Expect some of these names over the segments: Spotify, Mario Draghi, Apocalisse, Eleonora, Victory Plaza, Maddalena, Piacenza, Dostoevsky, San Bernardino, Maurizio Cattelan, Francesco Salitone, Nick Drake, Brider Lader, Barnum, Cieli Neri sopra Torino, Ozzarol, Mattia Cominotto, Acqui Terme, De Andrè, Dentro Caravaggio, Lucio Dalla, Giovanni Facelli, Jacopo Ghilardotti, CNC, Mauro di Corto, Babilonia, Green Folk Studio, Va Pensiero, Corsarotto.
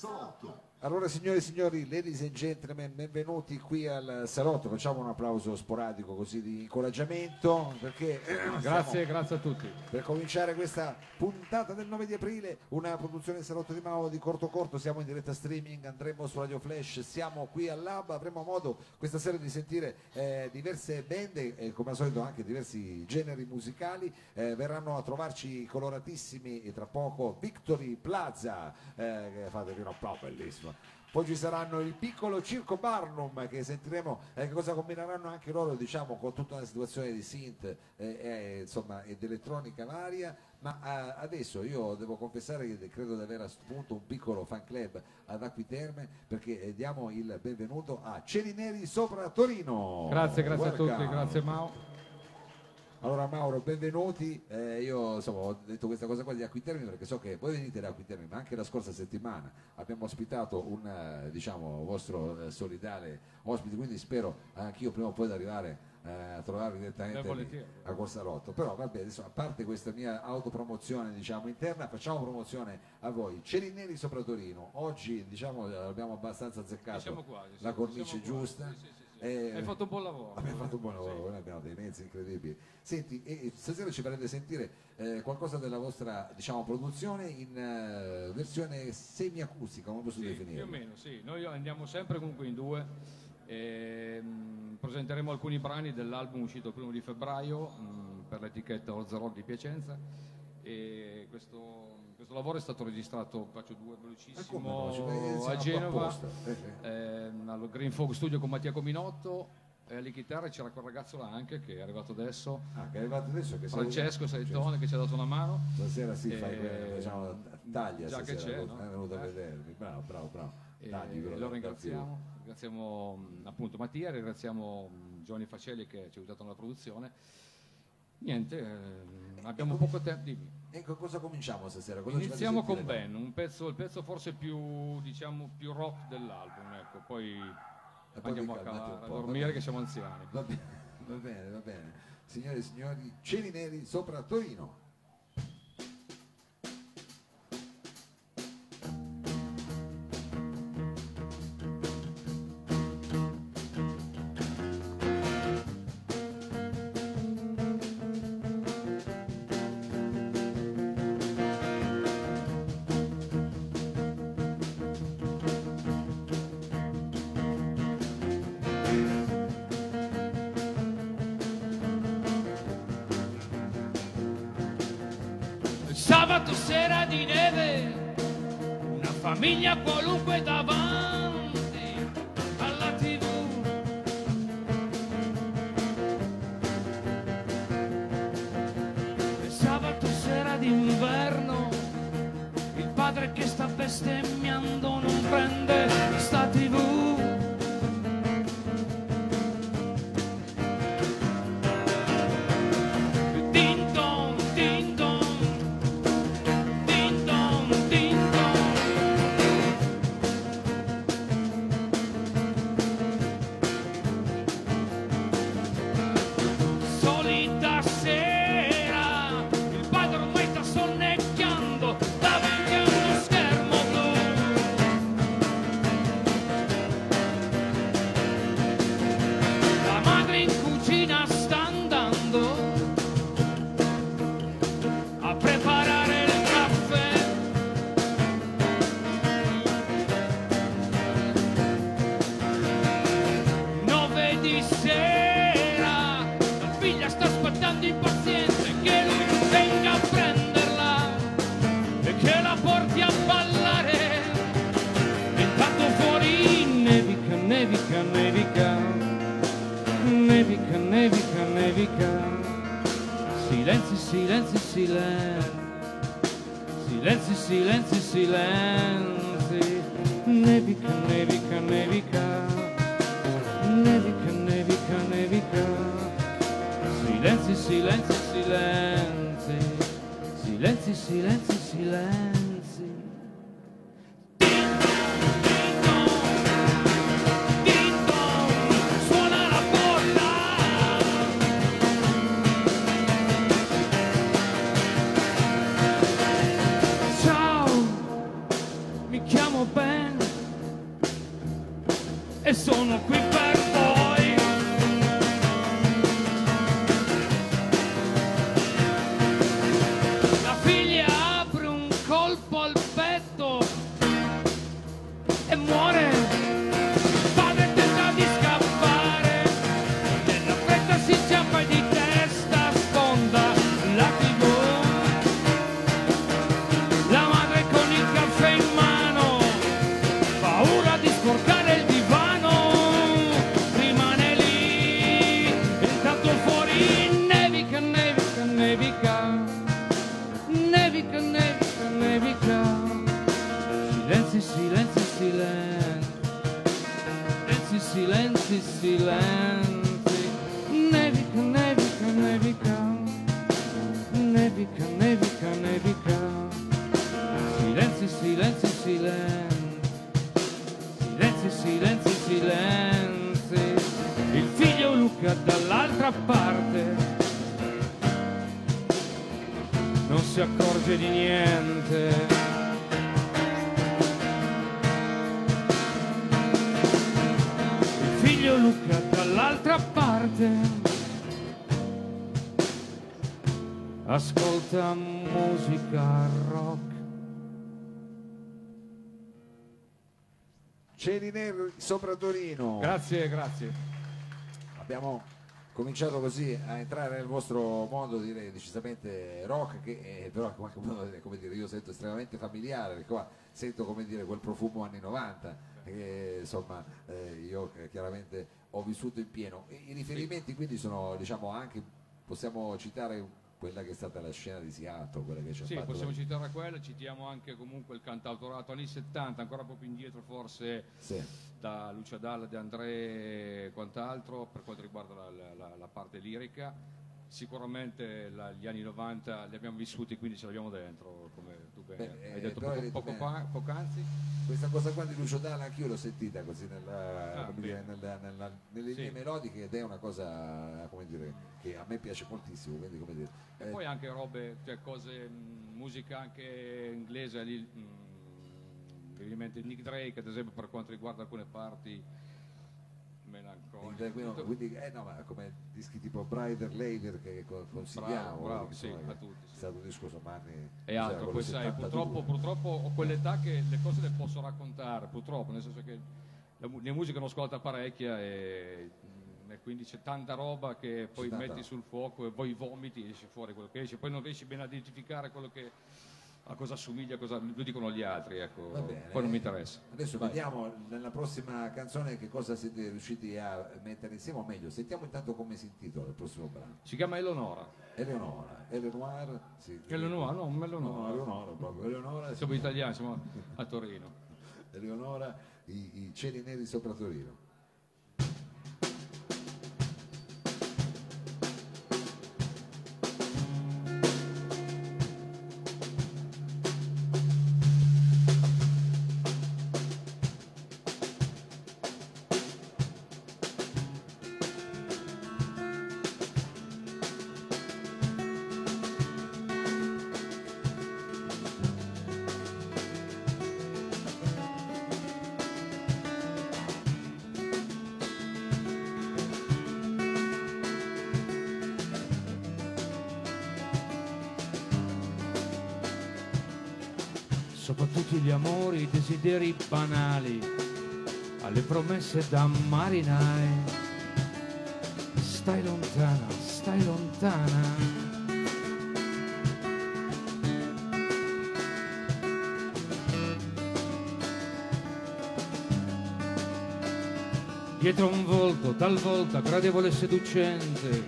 Salotto. Allora signore e signori, ladies and gentlemen, benvenuti qui al Salotto, facciamo un applauso sporadico così di incoraggiamento perché grazie a tutti. Per cominciare questa puntata del 9 di aprile, una produzione Salotto di Mauro di Corto, siamo in diretta streaming, andremo su Radio Flash, siamo qui al Lab, avremo modo questa sera di sentire diverse band e come al solito anche diversi generi musicali, verranno a trovarci coloratissimi e tra poco Victory Plaza, fatevi un applauso bellissimo. Poi ci saranno il piccolo circo Barnum che sentiremo che cosa combineranno anche loro, diciamo, con tutta una situazione di synth insomma, ed elettronica varia. Ma adesso io devo confessare che credo di avere a questo punto un piccolo fan club ad Acqui Terme, perché diamo il benvenuto a Cieli Neri sopra Torino. Grazie a tutti, grazie Mao. Allora Mauro, benvenuti, io insomma, ho detto questa cosa qua di Acqui Terme perché so che voi venite da Acqui Terme, ma anche la scorsa settimana abbiamo ospitato un diciamo vostro solidale ospite, quindi spero anch'io prima o poi di arrivare a trovarvi direttamente a Corsarotto. Però vabbè, adesso a parte questa mia autopromozione diciamo interna, facciamo promozione a voi. Cieli Neri sopra Torino, oggi diciamo abbiamo abbastanza azzeccato, diciamo quasi, la cornice diciamo giusta. Sì. Hai fatto un buon lavoro. Abbiamo fatto un buon lavoro, sì. Noi abbiamo dei mezzi incredibili. Senti, stasera ci farete sentire qualcosa della vostra diciamo produzione in versione semiacustica, come posso definire? Più o meno, sì. Noi andiamo sempre comunque in due. Presenteremo alcuni brani dell'album uscito il 1 febbraio per l'etichetta Ozzarol di Piacenza. E questo lavoro è stato registrato, faccio due velocissimo, a Genova, allo Green Folk Studio con Mattia Cominotto, e alle chitarre c'era quel ragazzo là anche che è arrivato adesso, che Francesco Salitone, che ci ha dato una mano stasera, si fa diciamo, taglia già stasera, che c'è, no? È venuto a vedervi, bravo tagli, però, lo ringraziamo appunto Mattia, ringraziamo Giovanni Facelli che ci ha aiutato nella produzione. Niente, abbiamo poco tempo, dimmi. Ecco, cosa cominciamo stasera? Cosa iniziamo con Ben, il pezzo forse più, diciamo, più rock dell'album, ecco, poi andiamo a casa a dormire che siamo anziani. Va bene. Signore e signori, Cieli Neri sopra Torino. Sabato sera di neve, una famiglia qualunque davanti alla TV. E sabato sera d'inverno, il padre che sta bestemmiando non prende sta TV. Silenzi, nevica, silenzi. mi chiamo Ben e sono qui per voi. La figlia apre un colpo al petto e muore. Silenzi, silenzi, nevica, nevica, nevica, nevica, nevica, nevica, silenzi, silenzi, silenzi, silenzi, silenzi, silenzi, il figlio Luca dall'altra parte non si accorge di niente. Luca dall'altra parte ascolta musica rock. Cieli Neri sopra Torino. Grazie, grazie. Abbiamo cominciato così a entrare nel vostro mondo, direi decisamente rock, che però in qualche modo, come dire, io sento estremamente familiare, perché qua sento, come dire, quel profumo anni 90. Che, insomma, io chiaramente ho vissuto in pieno. I riferimenti quindi sono, diciamo, anche possiamo citare quella che è stata la scena di Seattle, quella che ci ha fatto. Sì, possiamo citare quella, citiamo anche comunque il cantautorato anni 70, ancora proprio indietro forse, sì, da Lucio Dalla, De Andrè e quant'altro per quanto riguarda la parte lirica. Sicuramente gli anni 90 li abbiamo vissuti, quindi ce l'abbiamo dentro, come tu hai detto poc'anzi. Questa cosa qua di Lucio Dalla anch'io l'ho sentita così nelle linee melodiche, ed è una cosa, come dire, che a me piace moltissimo, quindi, come dire, e poi anche robe, cioè cose, musica anche inglese, lì ovviamente Nick Drake ad esempio per quanto riguarda alcune parti melanconiche, quindi no, ma come dischi tipo Brider Lader che consigliamo, bravo, sì, a tutti, sì. È stato un disco, insomma, e altro, poi sai, purtroppo ho quell'età che le cose le posso raccontare, purtroppo, nel senso che la musica non ascolta parecchia e quindi c'è tanta roba che poi metti sul fuoco e poi vomiti, esce fuori quello che esce, poi non riesci bene a identificare quello che a cosa assomiglia, cosa lo dicono gli altri, ecco. Va bene, poi non mi interessa. Adesso vediamo nella prossima canzone che cosa siete riusciti a mettere insieme, o meglio, sentiamo intanto come si intitola il prossimo brano. Si chiama Eleonora, siamo italiani, siamo a Torino. Eleonora, i cieli neri sopra Torino. Soprattutto gli amori, i desideri banali, alle promesse da marinai. Stai lontana, stai lontana. Dietro un volto, talvolta gradevole e seducente,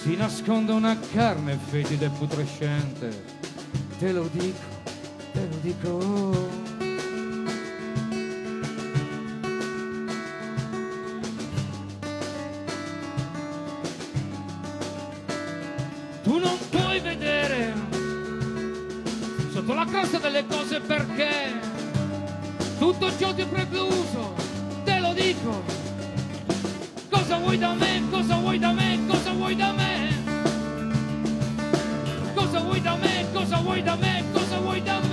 si nasconde una carne fetida e putrescente. Te lo dico, te lo dico. Tu non puoi vedere sotto la crosta delle cose perché tutto ciò ti è precluso, te lo dico. Cosa vuoi da me, cosa vuoi da me, cosa vuoi da me? Cosa vuoi da me, cosa vuoi da me, cosa vuoi da me?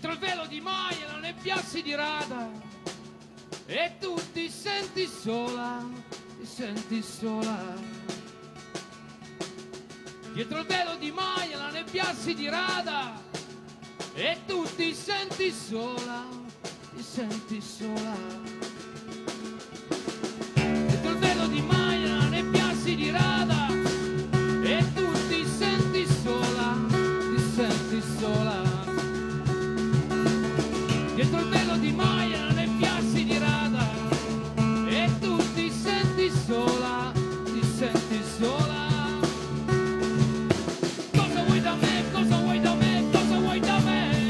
dietro il velo di Maya non è piazzi di rada, e tu ti senti sola, ti senti sola. Dietro il velo di Maya non è piazzi di rada, e tu ti senti sola, ti senti sola. Dietro il velo di Maya non è piazzi di rada, e tu ti senti sola, ti senti sola. Dietro il velo di Maya non è piazzi di rada, e tu ti senti sola, ti senti sola. Cosa vuoi da me? Cosa vuoi da me? Cosa vuoi da me?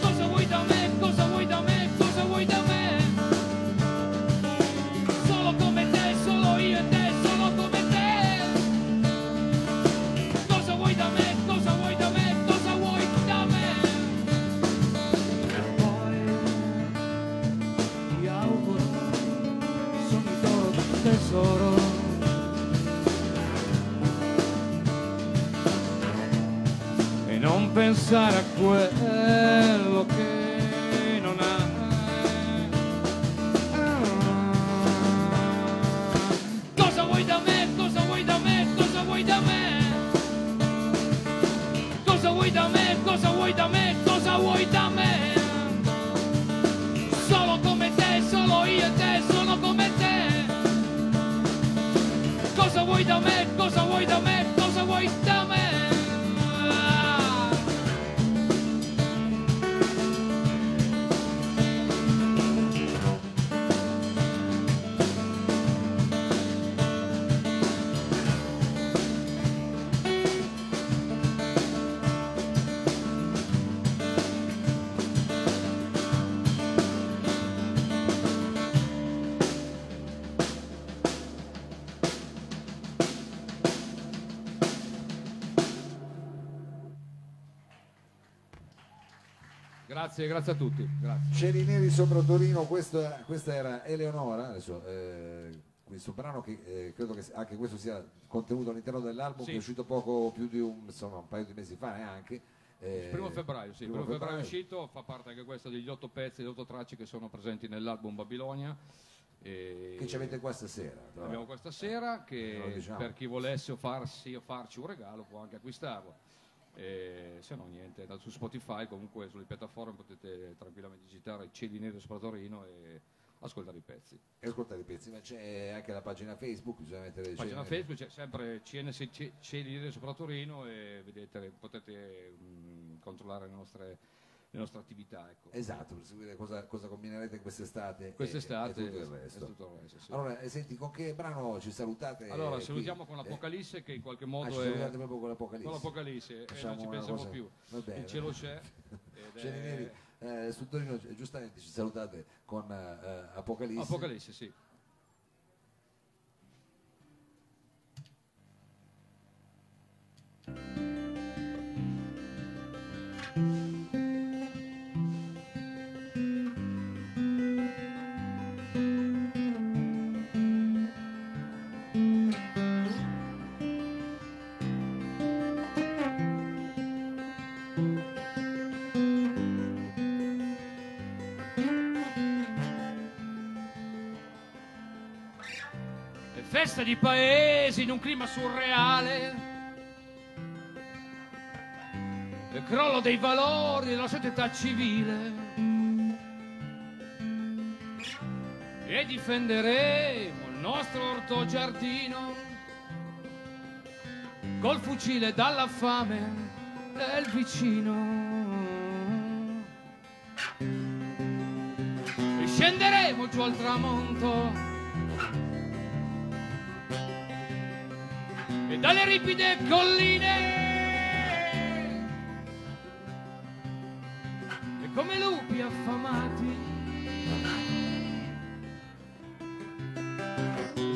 Cosa vuoi da me? Cosa vuoi da me? Cosa vuoi da me? Solo come te, solo io e te, solo come te. Cosa vuoi da me? Cosa vuoi da me? Cosa vuoi da me? Tesoro, e non pensare a quello che non hai. Cosa vuoi da me? Cosa vuoi da me? Cosa vuoi da me? Cosa vuoi da me? Cosa vuoi da me? Cosa vuoi da me? Solo come te, solo io e te, sono come te. Cosa vuoi da me? Cosa vuoi da me? Cosa vuoi da me? Grazie, grazie a tutti. Grazie. Cieli Neri sopra Torino, questa era Eleonora, adesso, questo brano che credo che anche questo sia contenuto all'interno dell'album, sì, che è uscito poco più di un paio di mesi fa neanche. Il primo febbraio è uscito, fa parte anche questo degli 8 pezzi, le 8 tracce che sono presenti nell'album Babilonia. Che ci avete questa sera? No? Abbiamo questa sera, che diciamo, per chi volesse farci un regalo può anche acquistarlo. E se no niente, su Spotify, comunque sulle piattaforme potete tranquillamente digitare Cieli Neri sopra Torino e ascoltare i pezzi. Ma c'è anche la pagina Facebook, bisogna mettere la pagina Facebook, c'è sempre CNC Cieli Neri sopra Torino e vedete, potete controllare le nostre attività, ecco. Esatto, per seguire cosa combinerete quest'estate e tutto il resto. Sì. Allora, senti, con che brano ci salutate? Allora, salutiamo con l'Apocalisse, che in qualche modo ci salutate proprio con l'Apocalisse. Con l'Apocalisse, non ci pensiamo più. Vabbè, il cielo c'è. Su Torino, giustamente, ci salutate con Apocalisse. Apocalisse, sì. Festa di paesi in un clima surreale, il crollo dei valori della società civile, e difenderemo il nostro ortogiardino col fucile dalla fame del vicino, e scenderemo giù al tramonto e dalle ripide colline, e come lupi affamati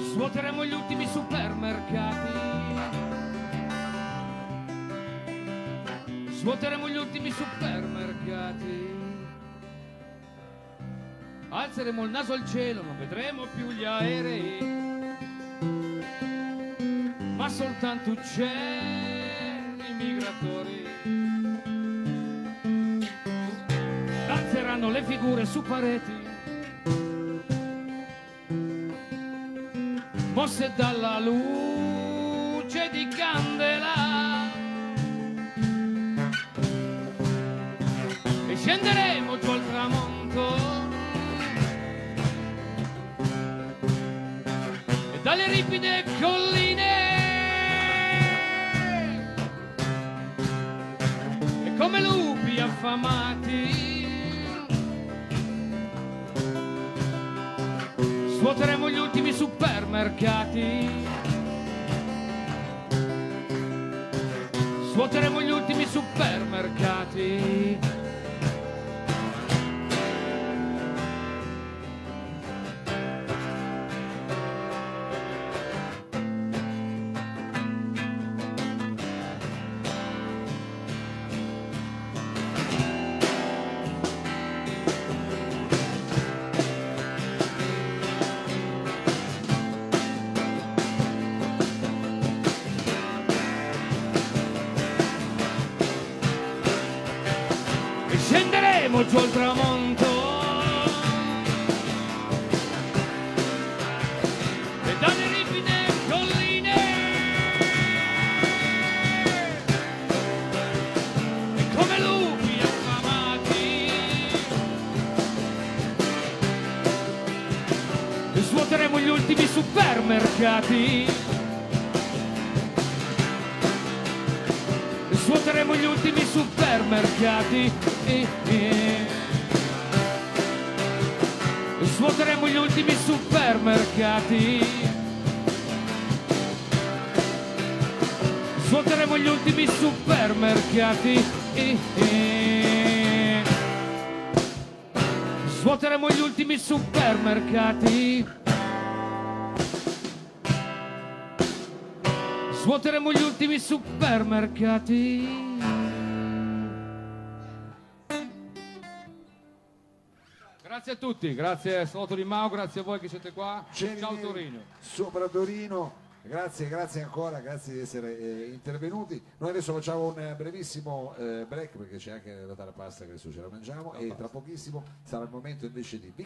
svuoteremo gli ultimi supermercati, alzeremo il naso al cielo, non vedremo più gli aerei, ma soltanto uccelli migratori. saranno le figure su pareti, mosse dalla luce di candela, e scenderemo giù al tramonto, e dalle ripide colline, e come lupi affamati svuoteremo gli ultimi supermercati, svuoteremo gli ultimi supermercati. Giù al tramonto e dalle ripide colline, e come lupi affamati e svuoteremo gli ultimi supermercati, e svuoteremo gli ultimi supermercati, e svuoteremo gli ultimi supermercati, svuoteremo gli ultimi supermercati, svuoteremo gli ultimi supermercati, svuoteremo gli ultimi supermercati. Grazie a tutti, grazie Salotto di Mau, grazie a voi che siete qua. Cieli Ciao Torino. Sopra Torino, grazie ancora, grazie di essere intervenuti. Noi adesso facciamo un brevissimo break perché c'è anche la tarpasta che adesso ce la mangiamo, e tra pochissimo sarà il momento invece di